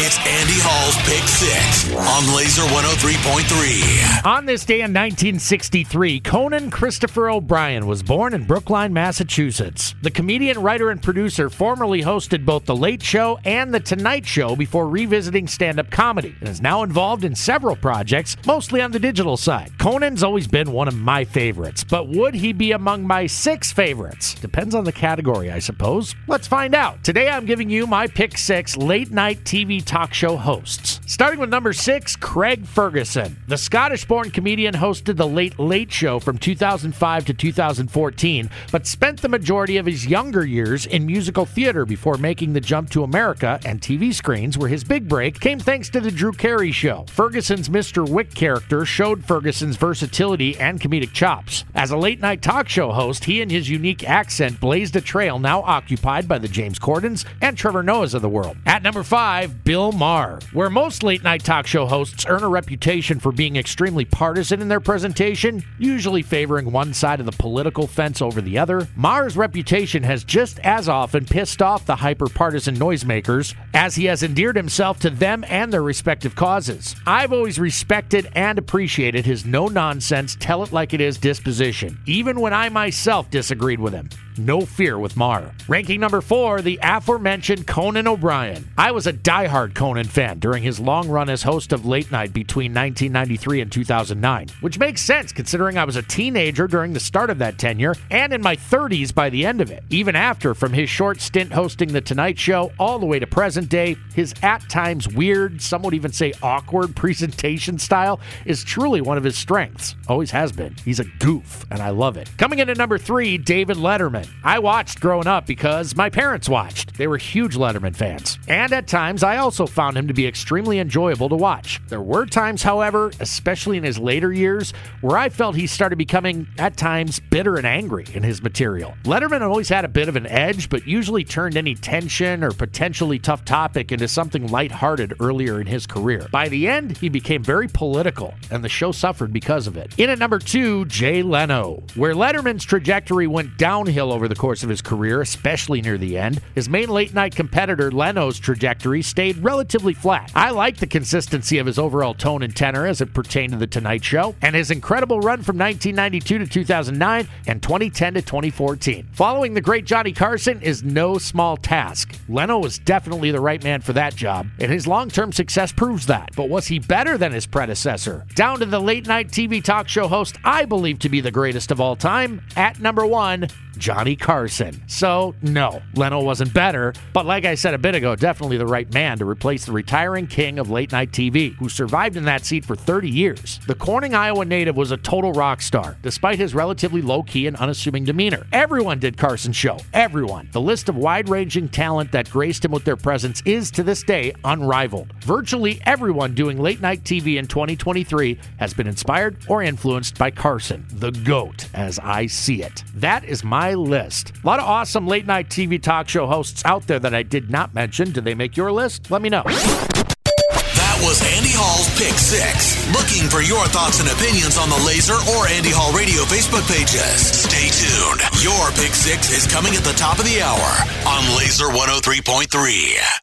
It's Andy Hall's Pick Six on Laser 103.3. On this day in 1963, Conan Christopher O'Brien was born in Brookline, Massachusetts. The comedian, writer, and producer formerly hosted both The Late Show and The Tonight Show before revisiting stand-up comedy, and is now involved in several projects, mostly on the digital side. Conan's always been one of my favorites, but would he be among my 6 favorites? Depends on the category, I suppose. Let's find out. Today I'm giving you my Pick 6 late-night TV talk show hosts. Starting with number 6, Craig Ferguson. The Scottish-born comedian hosted The Late Late Show from 2005 to 2014, but spent the majority of his younger years in musical theater before making the jump to America and TV screens, where his big break came thanks to The Drew Carey Show. Ferguson's Mr. Wick character showed Ferguson's versatility and comedic chops. As a late-night talk show host, he and his unique accent blazed a trail now occupied by the James Cordens and Trevor Noahs of the world. At number 5, Bill Maher. Where most late-night talk show hosts earn a reputation for being extremely partisan in their presentation, usually favoring one side of the political fence over the other, Maher's reputation has just as often pissed off the hyper-partisan noisemakers as he has endeared himself to them and their respective causes. I've always respected and appreciated his no-nonsense, tell-it-like-it-is disposition, even when I myself disagreed with him. No fear with Maher. Ranking number 4, the aforementioned Conan O'Brien. I was a diehard Conan fan during his long run as host of Late Night between 1993 and 2009, which makes sense considering I was a teenager during the start of that tenure and in my 30s by the end of it. Even after, from his short stint hosting The Tonight Show all the way to present day, his at times weird, some would even say awkward presentation style is truly one of his strengths. Always has been. He's a goof, and I love it. Coming in at number 3, David Letterman. I watched growing up because my parents watched. They were huge Letterman fans. And at times, I also found him to be extremely enjoyable to watch. There were times, however, especially in his later years, where I felt he started becoming, at times, bitter and angry in his material. Letterman always had a bit of an edge, but usually turned any tension or potentially tough topic into something lighthearted earlier in his career. By the end, he became very political, and the show suffered because of it. In at number 2, Jay Leno. Where Letterman's trajectory went downhill over the course of his career, especially near the end, his main late-night competitor, Leno's trajectory, stayed relatively flat. I liked the consistency of his overall tone and tenor as it pertained to The Tonight Show, and his incredible run from 1992 to 2009 and 2010 to 2014. Following the great Johnny Carson is no small task. Leno was definitely the right man for that job, and his long-term success proves that. But was he better than his predecessor? Down to the late-night TV talk show host I believe to be the greatest of all time, at number 1, Johnny Carson. So, no, Leno wasn't better, but like I said a bit ago, definitely the right man to replace the retiring king of late-night TV, who survived in that seat for 30 years. The Corning, Iowa native was a total rock star, despite his relatively low-key and unassuming demeanor. Everyone did Carson's show. Everyone. The list of wide-ranging talent that graced him with their presence is, to this day, unrivaled. Virtually everyone doing late-night TV in 2023 has been inspired or influenced by Carson, the GOAT, as I see it. That is my list. A lot of awesome late night TV talk show hosts out there that I did not mention. Did they make your list? Let me know. That was Andy Hall's Pick 6. Looking for your thoughts and opinions on the Laser or Andy Hall Radio Facebook pages. Stay tuned. Your Pick 6 is coming at the top of the hour on Laser 103.3.